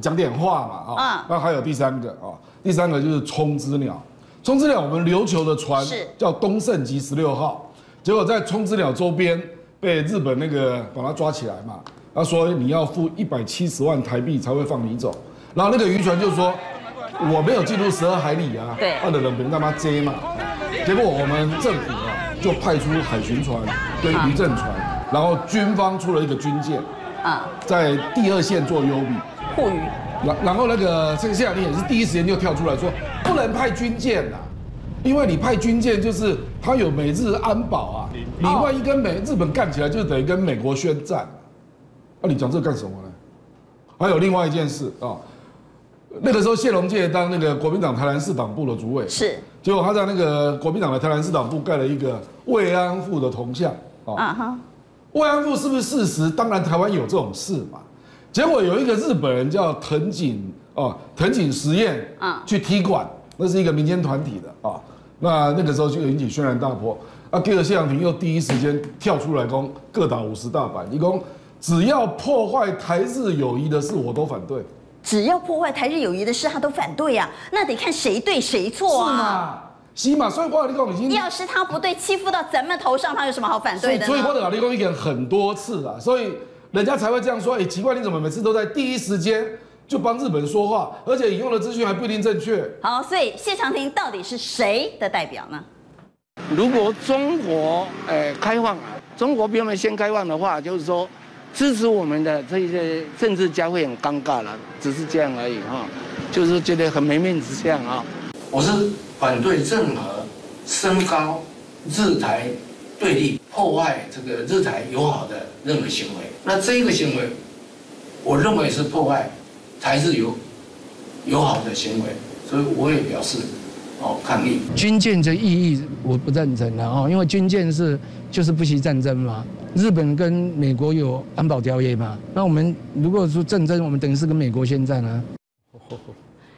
讲点话嘛啊。那、嗯、还有第三个啊，第三个就是冲之鸟，冲之鸟我们琉球的船叫东胜吉十六号。 结果在冲之鸟周边被日本那个把他抓起来嘛，他说你要付一百七十万台币才会放你走，然后那个渔船就说我没有进入十二海里啊，对，他的人不能让他接嘛，结果我们政府啊就派出海巡船跟渔政船，然后军方出了一个军舰啊，在第二线做优比护渔，然然后那个这个谢长廷也是第一时间就跳出来说不能派军舰啊。 因为你派军舰，就是它有美日安保啊，你万一跟美日本干起来，就等于跟美国宣战、啊。那、啊、你讲这干什么呢？还有另外一件事啊、哦，那个时候谢龙介当那个国民党台南市党部的主委，是，结果他在那个国民党的台南市党部盖了一个慰安妇的铜像啊哈，慰、哦 uh huh. 安妇是不是事实？当然台湾有这种事嘛。结果有一个日本人叫藤井哦，藤井实验啊去踢馆。 那是一个民间团体的啊，那那个时候就引起轩然大波啊。第二，谢长廷又第一时间跳出来攻各打五十大板，一共只要破坏台日友谊的事，我都反对。只要破坏台日友谊的事，他都反对啊。那得看谁对谁错啊。是嘛？是嘛？所以我跟你讲已经，要是他不对，欺负到咱们头上，他有什么好反对的呢？所以我跟你讲已经很多次了，所以人家才会这样说。哎、欸，奇怪，你怎么每次都在第一时间？ 就帮日本说话，而且引用的资讯还不一定正确。好，所以谢长廷到底是谁的代表呢？如果中国呃开放啊，中国比我们先开放的话，就是说支持我们的这些政治家会很尴尬了，只是这样而已哈、哦，就是觉得很没面子这样啊、哦。我是反对任何升高日台对立、破坏这个日台友好的任何行为。那这个行为，我认为是破坏。 台日友友好的行为，所以我也表示哦抗议。军舰的意义我不赞成了哦，因为军舰是就是不惜战争嘛。日本跟美国有安保条约嘛，那我们如果说战争，我们等于是跟美国宣战啊。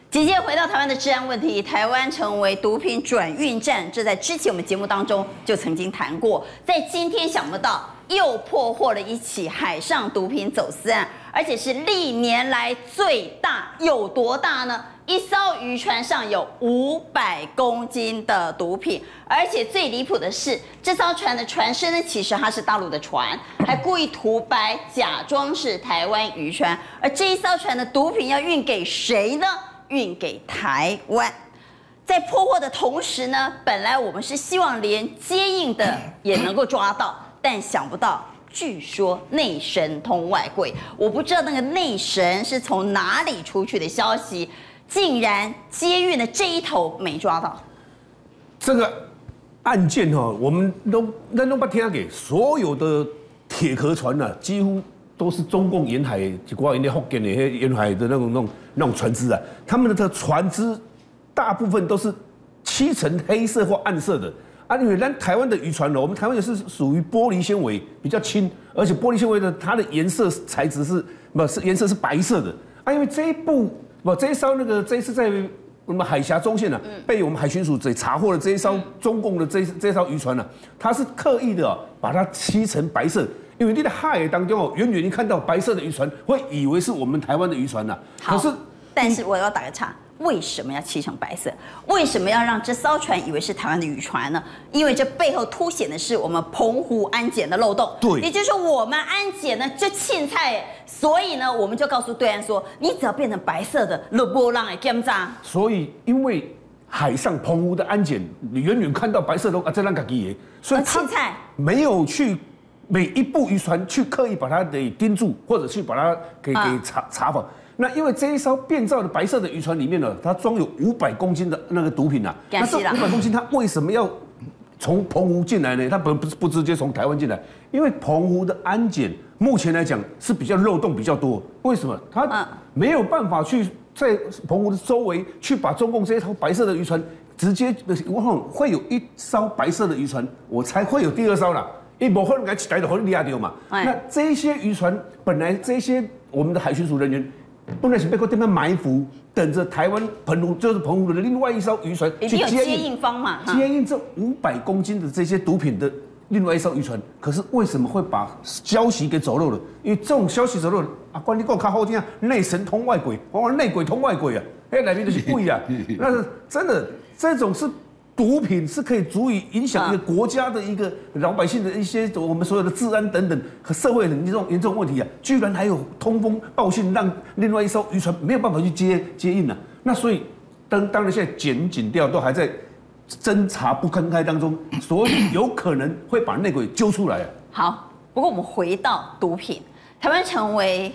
紧接着回到台湾的治安问题，台湾成为毒品转运站，这在之前我们节目当中就曾经谈过。在今天想不到又破获了一起海上毒品走私案。 而且是历年来最大，有多大呢？一艘渔船上有五百公斤的毒品，而且最离谱的是，这艘船的船身呢，其实它是大陆的船，还故意涂白，假装是台湾渔船。而这一艘船的毒品要运给谁呢？运给台湾。在破获的同时呢，本来我们是希望连接应的也能够抓到，但想不到。 据说内神通外鬼，我不知道那个内神是从哪里出去的消息，竟然接运的这一头没抓到。这个案件哈、哦，我们都那都不听给所有的铁壳船呐、啊，几乎都是中共沿海几挂沿的福建的沿海的那种那种那种船只啊，他们的船只大部分都是。七成黑色或暗色的啊。因为咱台湾的渔船哦，我们台湾也是属于玻璃纤维比较轻，而且玻璃纤维的它的颜色材质是不是颜色是白色的啊？因为这一部不这一艘那个这一次在我们海峡中线啊，被我们海巡署给查获了这一艘中共的这这艘渔船啊，它是刻意的、啊、把它漆成白色。因为你在海当中哦，远远一看到白色的渔船，会以为是我们台湾的渔船呐、啊。可是，但是我要打个岔，为什么要漆成白色？为什么要让这艘船以为是台湾的渔船呢？因为这背后凸显的是我们澎湖安检的漏洞。对，也就是我们安检呢就欠菜，所以呢，我们就告诉对岸说，你只要变成白色的，就不让来检查。所以，因为海上澎湖的安检，你远远看到白色都啊，这让自己的，所以他没有去。每一部渔船去刻意把它给盯住，或者去把它给给查查访。那因为这一艘变造的白色的渔船里面呢，它装有五百公斤的那个毒品啊。那这五百公斤它为什么要从澎湖进来呢？它不不不直接从台湾进来，因为澎湖的安检目前来讲是比较漏洞比较多。为什么？它没有办法去在澎湖的周围去把中共这一艘白色的渔船直接，我想会有一艘白色的渔船，我才会有第二艘啦。一模糊，该逮到好厉害掉嘛？那这些渔船本来这些我们的海巡署人员，本来是被国这边埋伏，等着台湾澎湖就是澎湖的另外一艘渔船去接应方嘛，接应这五百公斤的这些毒品的另外一艘渔船。可是为什么会把消息给走漏了？因为这种消息走漏，啊，关你讲较好听啊，内神通外鬼，往往内鬼通外鬼啊，哎，里面就是鬼啊，那是真的，这种是。毒品是可以足以影响一个国家的一个老百姓的一些我们所有的治安等等和社会的这种严重问题啊，居然还有通风报信，让另外一艘渔船没有办法去接接应啊。那所以当当然现在检警调都还在侦查不公开当中，所以有可能会把内鬼揪出来啊。好，不过我们回到毒品，台湾成为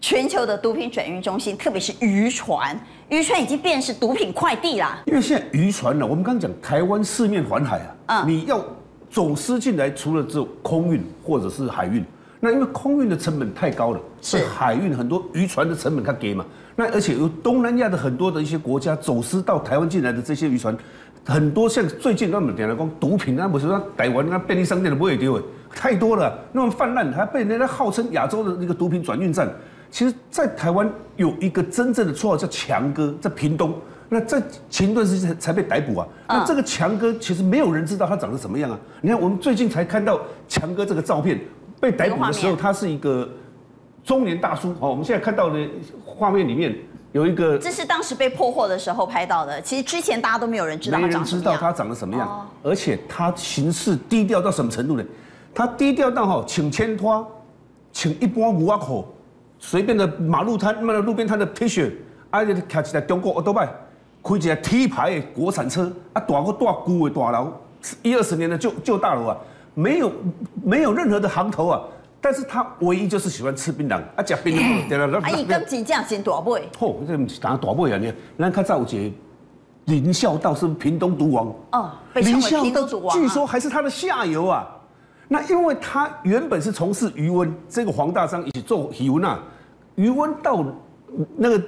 全球的毒品转运中心，特别是渔船，渔船已经变成毒品快递啦。因为现在渔船呢、啊，我们刚刚讲台湾四面环海啊，嗯、你要走私进来，除了只有空运或者是海运，那因为空运的成本太高了，是海运很多渔船的成本它给嘛。那而且由东南亚的很多的一些国家走私到台湾进来的这些渔船，很多像最近那么点来讲毒品啊，不是说台湾那便利商店都不会丢哎，太多了，那么泛滥，还被人家号称亚洲的那个毒品转运站。其实，在台湾有一个真正的绰号叫强哥，在屏东，那在前一段时间才被逮捕啊。那这个强哥其实没有人知道他长得什么样啊。你看，我们最近才看到强哥这个照片，被逮捕的时候，他是一个中年大叔。哦，我们现在看到的画面里面有一个，这是当时被破获的时候拍到的。其实之前大家都没有人知道他长什么样，没人知道他长得什么样，而且他行事低调到什么程度呢？他低调到哈，请牵拖，请一般五阿口。随便的马路摊、那路边摊的 T 恤，啊，就骑一台中国奥多拜，开一台 T 牌的国产车，啊，大个大旧的大楼，一二十年的旧旧大楼啊，没有没有任何的行头啊，但是他唯一就是喜欢吃槟榔，啊，吃槟榔。啊，伊今真正真大尾。好，这唔是打大尾啊，你，咱较早有一个林孝道是屏东毒王。哦，被称为屏东毒王。据说还是他的下游啊。那因为他原本是从事渔温，这个黄大章一起做渔温啊，渔温到那个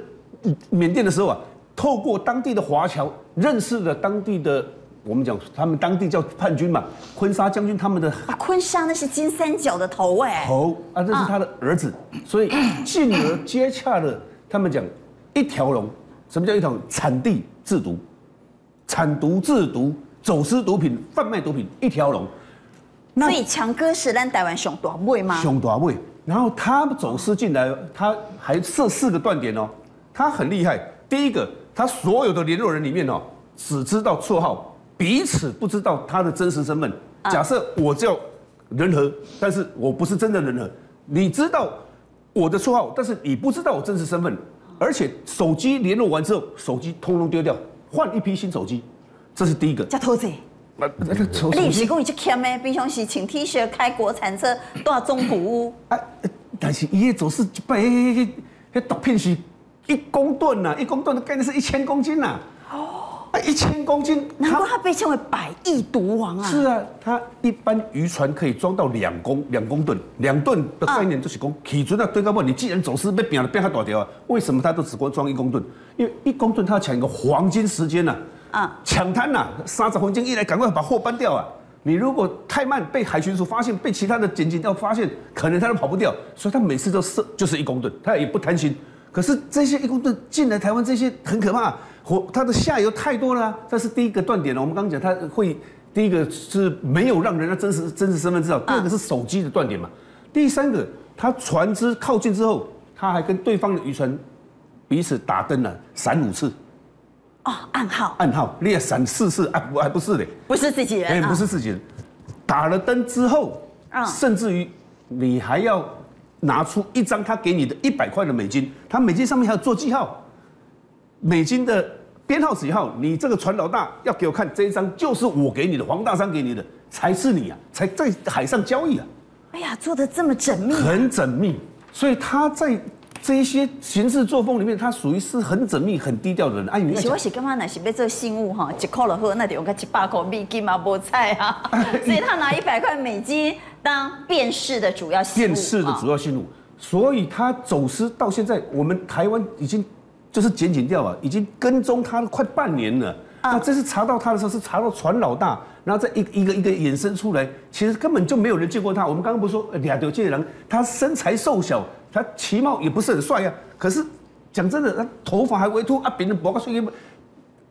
缅甸的时候啊，透过当地的华侨认识了当地的，我们讲他们当地叫叛军嘛，坤沙将军他们的。啊，坤沙那是金三角的头哎。头啊，这是他的儿子，所以进而接洽了他们讲一条龙，什么叫一条龙？产地制毒，产毒制毒，走私毒品，贩卖毒品，一条龙。所以强哥是咱台湾上大尾吗？上大尾，然后他走私进来，他还设四个断点哦，他很厉害。第一个，他所有的联络人里面哦，只知道绰号，彼此不知道他的真实身份。假设我叫仁和，但是我不是真的仁和，你知道我的绰号，但是你不知道我真实身份，而且手机联络完之后，手机通通丢掉，换一批新手机，这是第一个。叫偷贼。你不是讲伊就欠咩？平常时穿 T 恤、开国产车、住中古屋。啊，但是伊个走私一摆，迄迄毒品是一公吨呐，一公吨的概念是一千公斤呐。哦，啊，一千公斤，难怪他被称为百亿毒王啊。是啊，他一般渔船可以装到两公两公吨，两吨的概念就是讲，起船啊对到尾，你既然走私被变了变较大条啊，为什么他都只光装一公吨？因为一公吨他要抢一个黄金时间呐、啊。啊，抢滩呐，沙子黄金一来，赶快把货搬掉啊！你如果太慢，被海巡署发现，被其他的检警要发现，可能他都跑不掉，所以他每次都是就是一公吨，他也不贪心。可是这些一公吨进来台湾，这些很可怕，火它的下游太多了、啊。这是第一个断点了。我们刚刚讲，它会第一个是没有让人家真实真实身份知道，第二个是手机的断点嘛，第三个它船只靠近之后，它还跟对方的渔船彼此打灯了、啊，闪五次。 哦，暗号，暗号，你也闪四次，哎，还不是嘞，不是自己人，哎、欸，不是自己人，哦、打了灯之后，啊、哦，甚至于你还要拿出一张他给你的一百块的美金，他美金上面还要做记号，美金的编号几号，你这个船老大要给我看这一张，就是我给你的，黄大山给你的，才是你啊，才在海上交易啊，哎呀，做得这么缜密、啊，很缜密，所以他在。 这一些行事作风里面，他属于是很缜密、很低调的人。哎、啊，你我是干嘛呢？是被这信物哈，一块了喝，那得用个一百块美金嘛，无菜啊。所以他拿一百块美金当辨识的主要信物。辨识的主要信物，哦、所以他走私到现在，我们台湾已经就是检警掉啊，已经跟踪他快半年了。啊、那这次查到他的时候，是查到船老大，然后再一一个一个衍生出来，其实根本就没有人见过他。我们刚刚不是说俩丢这人，他身材瘦小。 他其貌也不是很帅呀、啊，可是讲真的，他头发还微秃啊，别人脖子碎，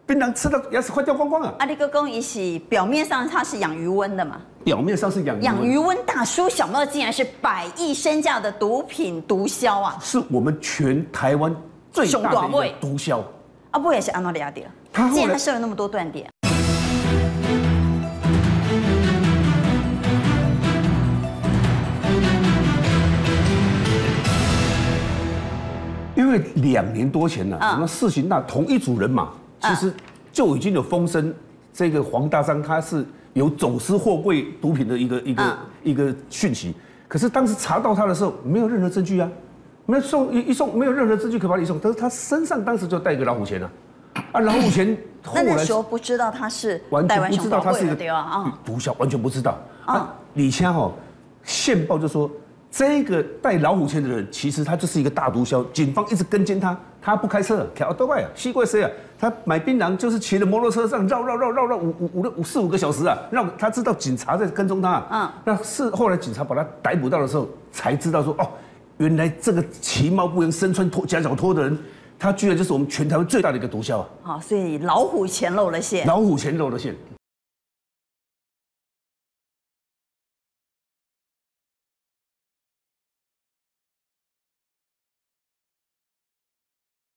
被人吃到牙齿快掉光光啊！啊，你哥公也是表面上他是养鱼瘟的嘛？表面上是养养鱼瘟大叔小帽竟然是百亿身价的毒品毒枭啊！是我们全台湾最大的一个毒枭啊！不也是安诺利亚的？他竟然设了那么多断点。 因为两年多前呢、啊，那、嗯、事情那同一组人嘛，其实就已经有风声，这个黄大山他是有走私货柜毒品的一个一个、嗯、一个讯息。可是当时查到他的时候，没有任何证据啊，没有送一一送，没有任何证据可把你送。但是他身上当时就带一个老虎钳啊，啊老虎钳后来那时候不知道他是完全不知道他是一个毒枭，完全不知道。嗯、啊，李谦哈线报就说。 这个带老虎钳的人，其实他就是一个大毒枭。警方一直跟监他，他不开车，开奥多外啊，西怪谁啊？他买槟榔就是骑着摩托车上绕绕绕绕绕五五五四五个小时啊，让他知道警察在跟踪他、啊。嗯，那是后来警察把他逮捕到的时候，才知道说哦，原来这个其貌不扬、身穿拖夹脚拖的人，他居然就是我们全台湾最大的一个毒枭啊！好，所以老虎钳露了馅。老虎钳露了馅。